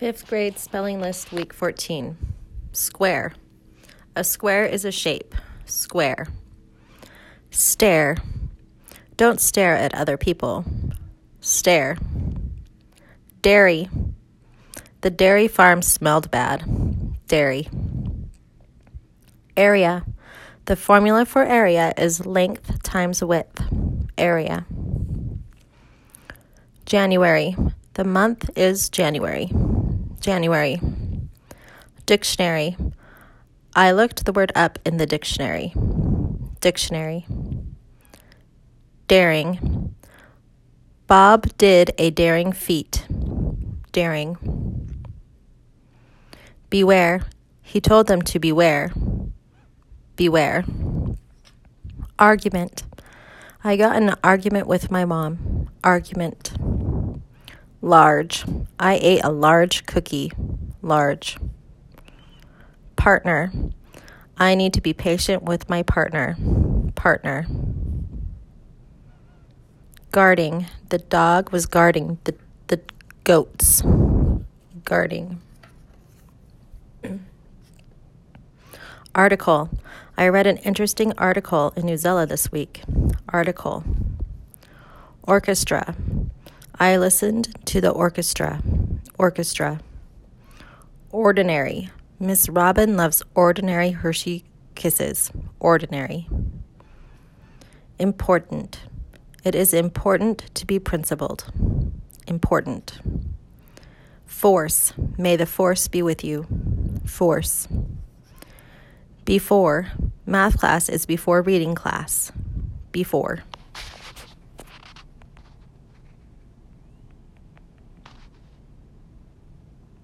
5th grade spelling list, week 14. Square. A square is a shape. Square. Stare. Don't stare at other people. Stare. Dairy. The dairy farm smelled bad. Dairy. Area. The formula for area is length times width. Area. January. The month is January. January. Dictionary. I looked the word up in the dictionary. Dictionary. Daring. Bob did a daring feat. Daring. Beware. He told them to beware. Beware. Argument. I got in an argument with my mom. Argument. Large. I ate a large cookie. Large. Partner. I need to be patient with my partner. Partner. Guarding. The dog was guarding the goats. Guarding. Article. I read an interesting article in Newzella this week. Article. Orchestra. I listened to the orchestra. Orchestra. Ordinary. Miss Robin loves ordinary Hershey kisses. Ordinary. Important. It is important to be principled. Important. Force. May the force be with you. Force. Before. Math class is before reading class. Before.